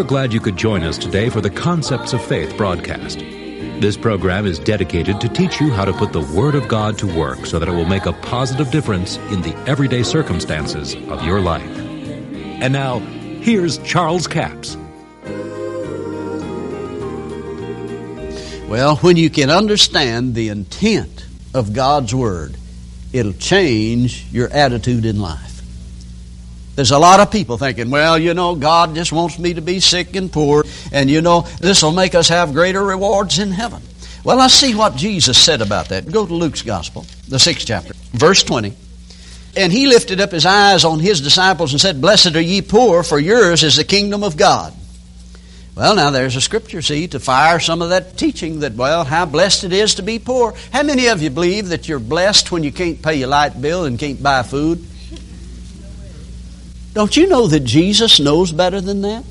We're glad you could join us today for the Concepts of Faith broadcast. This program is dedicated to teach you how to put the Word of God to work so that it will make a positive difference in the everyday circumstances of your life. And now, here's Charles Capps. Well, when you can understand the intent of God's Word, it'll change your attitude in life. There's a lot of people thinking, well, you know, God just wants me to be sick and poor, and you know, this will make us have greater rewards in heaven. Well, let's see what Jesus said about that. Go to Luke's Gospel, the 6th chapter, verse 20. And he lifted up his eyes on his disciples and said, Blessed are ye poor, for yours is the kingdom of God. Well, now there's a scripture, see, to fire some of that teaching that, well, how blessed it is to be poor. How many of you believe that you're blessed when you can't pay your light bill and can't buy food? Don't you know that Jesus knows better than that?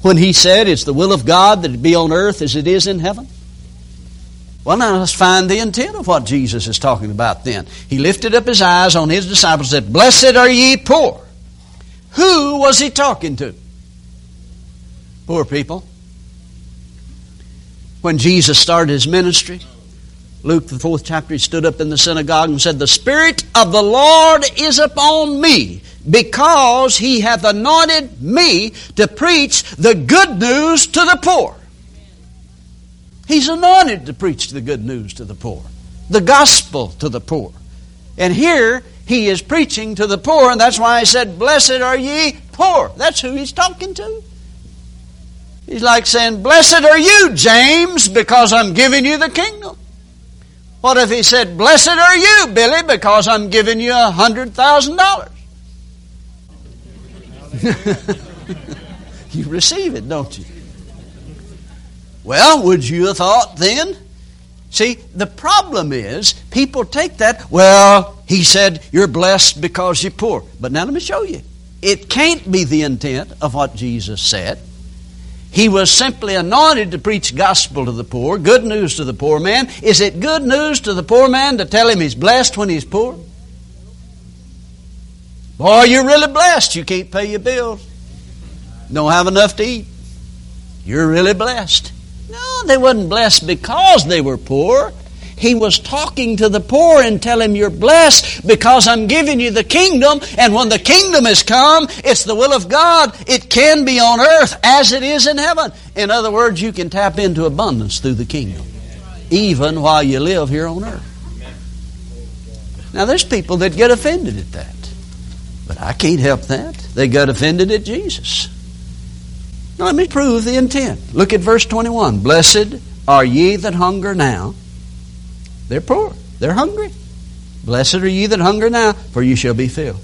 When he said it's the will of God that it be on earth as it is in heaven? Well, now let's find the intent of what Jesus is talking about then. He lifted up his eyes on his disciples and said, Blessed are ye poor. Who was he talking to? Poor people. When Jesus started his ministry, Luke, the 4th chapter, he stood up in the synagogue and said, The Spirit of the Lord is upon me, because he hath anointed me to preach the good news to the poor. He's anointed to preach the good news to the poor, the gospel to the poor. And here he is preaching to the poor, and that's why he said, Blessed are ye poor. That's who he's talking to. He's like saying, Blessed are you, James, because I'm giving you the kingdom. What if he said, Blessed are you, Billy, because I'm giving you $100,000? You receive it, don't you? Well, would you have thought then? See, the problem is, people take that, well, he said, you're blessed because you're poor. But now let me show you. It can't be the intent of what Jesus said. He was simply anointed to preach gospel to the poor, good news to the poor man. Is it good news to the poor man to tell him he's blessed when he's poor? Boy, you're really blessed. You can't pay your bills. Don't have enough to eat. You're really blessed. No, they wasn't blessed because they were poor. He was talking to the poor and telling him, You're blessed because I'm giving you the kingdom. And when the kingdom has come, it's the will of God. It can be on earth as it is in heaven. In other words, you can tap into abundance through the kingdom, even while you live here on earth. Now, there's people that get offended at that. But I can't help that. They got offended at Jesus. Now, let me prove the intent. Look at verse 21. Blessed are ye that hunger now. They're poor. They're hungry. Blessed are ye that hunger now, for you shall be filled.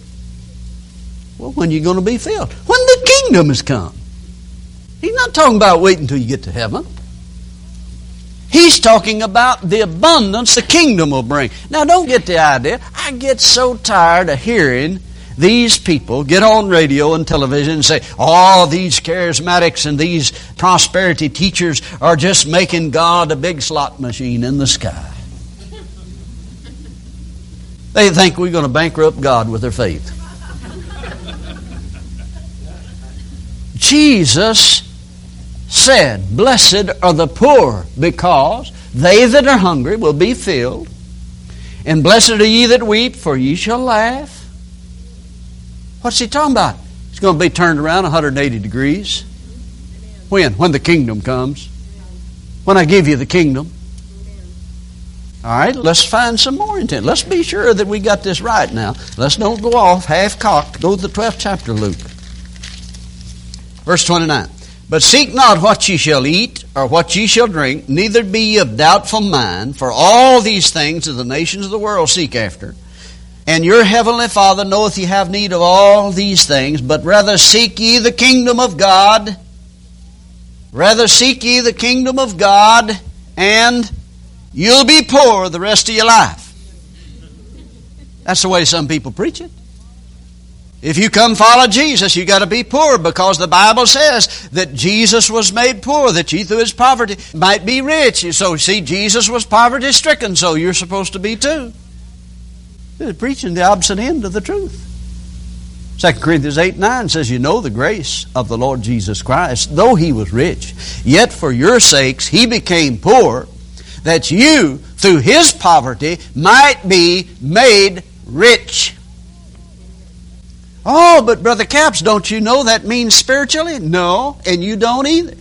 Well, when are you going to be filled? When the kingdom has come. He's not talking about waiting until you get to heaven. He's talking about the abundance the kingdom will bring. Now, don't get the idea. I get so tired of hearing these people get on radio and television and say, oh, these charismatics and these prosperity teachers are just making God a big slot machine in the sky. They think we're going to bankrupt God with their faith. Jesus said, Blessed are the poor, because they that are hungry will be filled. And blessed are ye that weep, for ye shall laugh. What's he talking about? It's going to be turned around 180 degrees. When? When the kingdom comes. When I give you the kingdom. All right, let's find some more intent. Let's be sure that we got this right now. Let's don't go off half-cocked. Go to the 12th chapter, Luke. Verse 29. But seek not what ye shall eat or what ye shall drink, neither be ye of doubtful mind, for all these things that the nations of the world seek after. And your heavenly Father knoweth ye have need of all these things, but rather seek ye the kingdom of God. Rather seek ye the kingdom of God, and you'll be poor the rest of your life. That's the way some people preach it. If you come follow Jesus, you got to be poor, because the Bible says that Jesus was made poor, that ye through his poverty might be rich. So see, Jesus was poverty stricken, so you're supposed to be too. They're preaching the opposite end of the truth. 2 Corinthians 8:9 says, "You know the grace of the Lord Jesus Christ, though He was rich, yet for your sakes He became poor, that you, through His poverty, might be made rich." Oh, but Brother Capps, don't you know that means spiritually? No, and you don't either.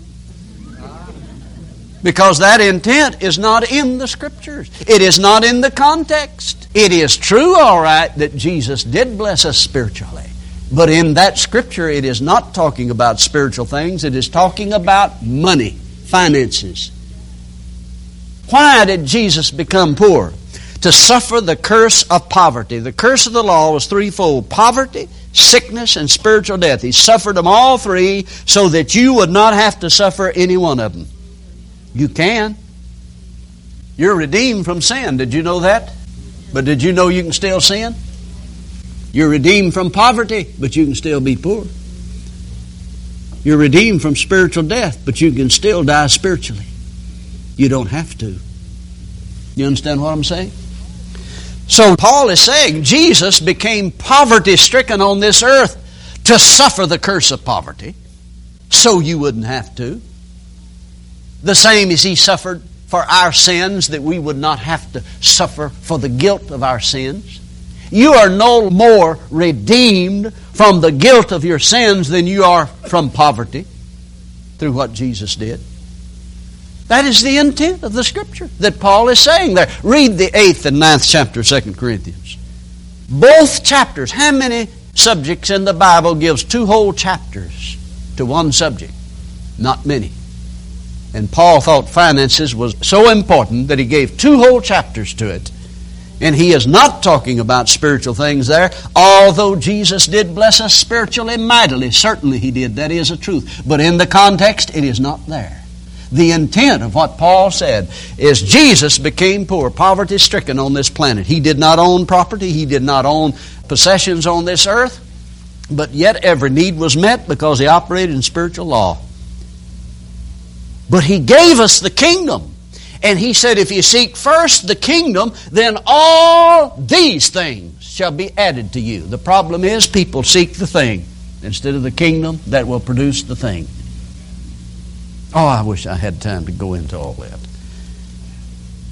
Because that intent is not in the Scriptures. It is not in the context. It is true, all right, that Jesus did bless us spiritually. But in that Scripture, it is not talking about spiritual things. It is talking about money, finances. Why did Jesus become poor? To suffer the curse of poverty. The curse of the law was threefold: poverty, sickness, and spiritual death. He suffered them all three so that you would not have to suffer any one of them. You can. You're redeemed from sin. Did you know that? But did you know you can still sin? You're redeemed from poverty, but you can still be poor. You're redeemed from spiritual death, but you can still die spiritually. You don't have to. You understand what I'm saying? So Paul is saying Jesus became poverty-stricken on this earth to suffer the curse of poverty so you wouldn't have to. The same as He suffered for our sins, that we would not have to suffer for the guilt of our sins. You are no more redeemed from the guilt of your sins than you are from poverty through what Jesus did. That is the intent of the Scripture that Paul is saying there. Read the 8th and 9th chapter of 2 Corinthians. Both chapters. How many subjects in the Bible gives two whole chapters to one subject? Not many. And Paul thought finances was so important that he gave two whole chapters to it. And he is not talking about spiritual things there, although Jesus did bless us spiritually mightily. Certainly He did. That is a truth. But in the context, it is not there. The intent of what Paul said is Jesus became poor, poverty-stricken on this planet. He did not own property. He did not own possessions on this earth. But yet every need was met because He operated in spiritual law. But He gave us the kingdom. And He said, if you seek first the kingdom, then all these things shall be added to you. The problem is people seek the thing instead of the kingdom that will produce the thing. Oh, I wish I had time to go into all that.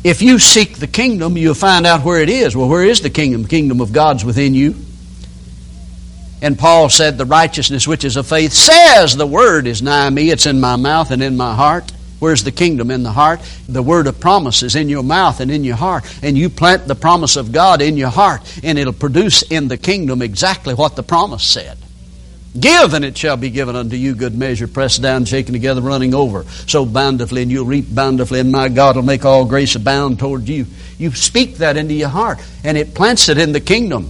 If you seek the kingdom, you'll find out where it is. Well, where is the kingdom? The kingdom of God's within you. And Paul said, the righteousness which is of faith says the word is nigh me. It's in my mouth and in my heart. Where's the kingdom? In the heart. The word of promise is in your mouth and in your heart. And you plant the promise of God in your heart, and it'll produce in the kingdom exactly what the promise said. Give, and it shall be given unto you, good measure, pressed down, shaken together, running over. So bountifully, and you'll reap bountifully, and my God will make all grace abound toward you. You speak that into your heart, and it plants it in the kingdom.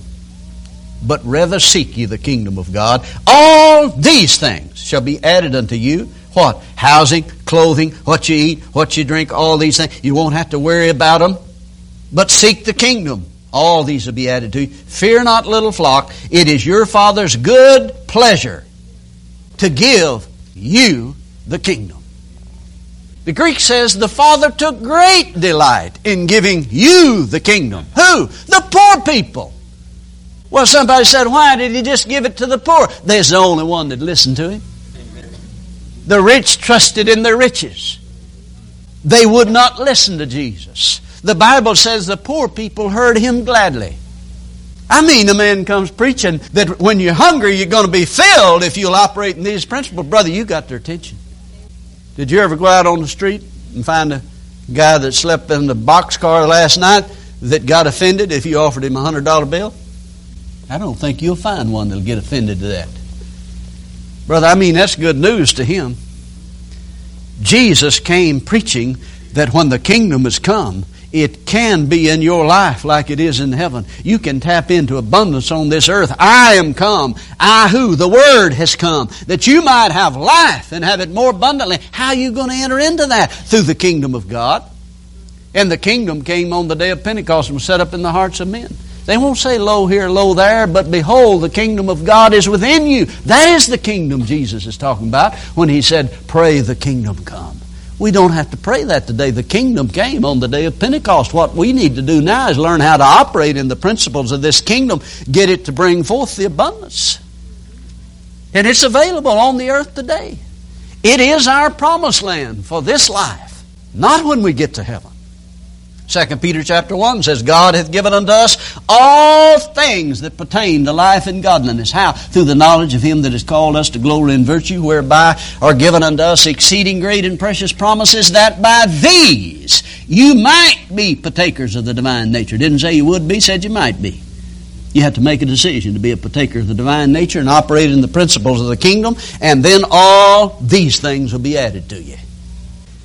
But rather seek ye the kingdom of God. All these things shall be added unto you. What? Housing, clothing, what you eat, what you drink, all these things. You won't have to worry about them. But seek the kingdom. All these will be added to you. Fear not, little flock. It is your Father's good pleasure to give you the kingdom. The Greek says the Father took great delight in giving you the kingdom. Who? The poor people. Well, somebody said, why did He just give it to the poor? There's the only one that listened to Him. The rich trusted in their riches. They would not listen to Jesus. The Bible says the poor people heard Him gladly. I mean, a man comes preaching that when you're hungry, you're going to be filled if you'll operate in these principles. Brother, you got their attention. Did you ever go out on the street and find a guy that slept in the boxcar last night that got offended if you offered him $100 bill? I don't think you'll find one that'll get offended to that. Brother, I mean, that's good news to him. Jesus came preaching that when the kingdom has come, it can be in your life like it is in heaven. You can tap into abundance on this earth. I am come. I who? The Word has come. That you might have life and have it more abundantly. How are you going to enter into that? Through the kingdom of God. And the kingdom came on the day of Pentecost and was set up in the hearts of men. They won't say lo here, lo there, but behold, the kingdom of God is within you. That is the kingdom Jesus is talking about when He said, pray the kingdom come. We don't have to pray that today. The kingdom came on the day of Pentecost. What we need to do now is learn how to operate in the principles of this kingdom, get it to bring forth the abundance. And it's available on the earth today. It is our promised land for this life, not when we get to heaven. 2 Peter chapter 1 says, God hath given unto us all things that pertain to life and godliness. How? Through the knowledge of Him that has called us to glory and virtue, whereby are given unto us exceeding great and precious promises, that by these you might be partakers of the divine nature. Didn't say you would be, said you might be. You have to make a decision to be a partaker of the divine nature and operate in the principles of the kingdom, and then all these things will be added to you.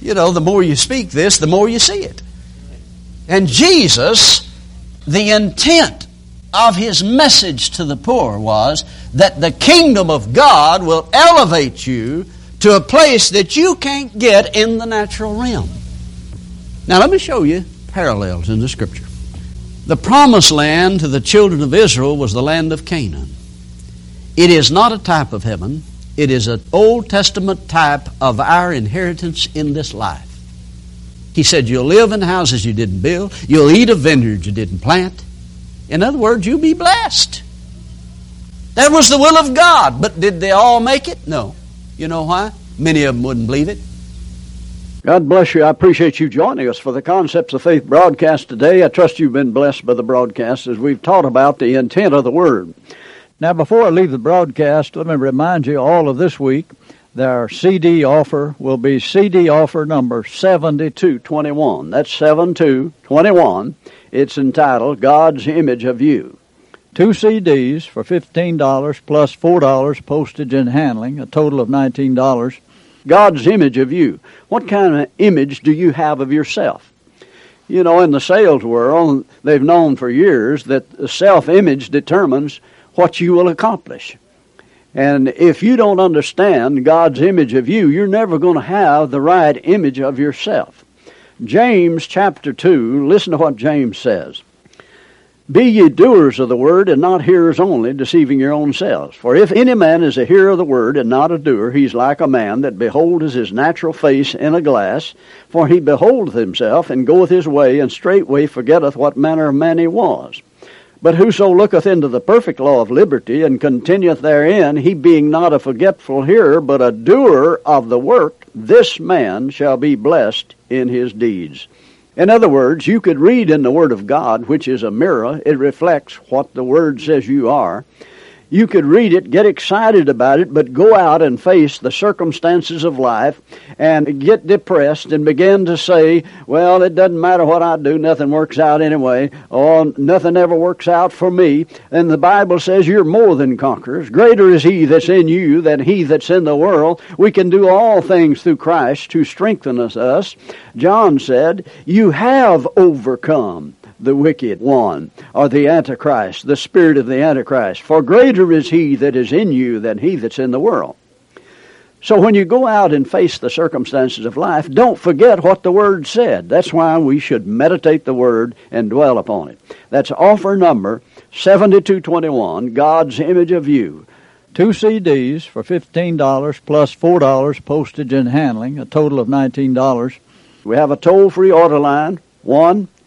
You know, the more you speak this, the more you see it. And Jesus, the intent of His message to the poor was that the kingdom of God will elevate you to a place that you can't get in the natural realm. Now let me show you parallels in the Scripture. The promised land to the children of Israel was the land of Canaan. It is not a type of heaven. It is an Old Testament type of our inheritance in this life. He said, you'll live in houses you didn't build. You'll eat of vineyards you didn't plant. In other words, you'll be blessed. That was the will of God. But did they all make it? No. You know why? Many of them wouldn't believe it. God bless you. I appreciate you joining us for the Concepts of Faith broadcast today. I trust you've been blessed by the broadcast as we've taught about the intent of the Word. Now, before I leave the broadcast, let me remind you all of this week, their CD offer will be CD offer number 7221. That's 7221. It's entitled God's Image of You. 2 CDs for $15 plus $4 postage and handling, a total of $19. God's Image of You. What kind of image do you have of yourself? You know, in the sales world, they've known for years that self-image determines what you will accomplish. And if you don't understand God's image of you, you're never going to have the right image of yourself. James chapter 2, listen to what James says. Be ye doers of the word and not hearers only, deceiving your own selves. For if any man is a hearer of the word and not a doer, he's like a man that beholdeth his natural face in a glass. For he beholdeth himself and goeth his way, and straightway forgetteth what manner of man he was. But whoso looketh into the perfect law of liberty, and continueth therein, he being not a forgetful hearer, but a doer of the work, this man shall be blessed in his deeds. In other words, you could read in the Word of God, which is a mirror. It reflects what the Word says you are. You could read it, get excited about it, but go out and face the circumstances of life and get depressed and begin to say, well, it doesn't matter what I do, nothing works out anyway, or nothing ever works out for me. And the Bible says you're more than conquerors. Greater is He that's in you than he that's in the world. We can do all things through Christ who strengtheneth us. John said, you have overcome the wicked one, or the Antichrist, the spirit of the Antichrist. For greater is he that is in you than he that's in the world. So when you go out and face the circumstances of life, don't forget what the Word said. That's why we should meditate the Word and dwell upon it. That's offer number 7221, God's Image of You. 2 CDs for $15 plus $4 postage and handling, a total of $19. We have a toll-free order line,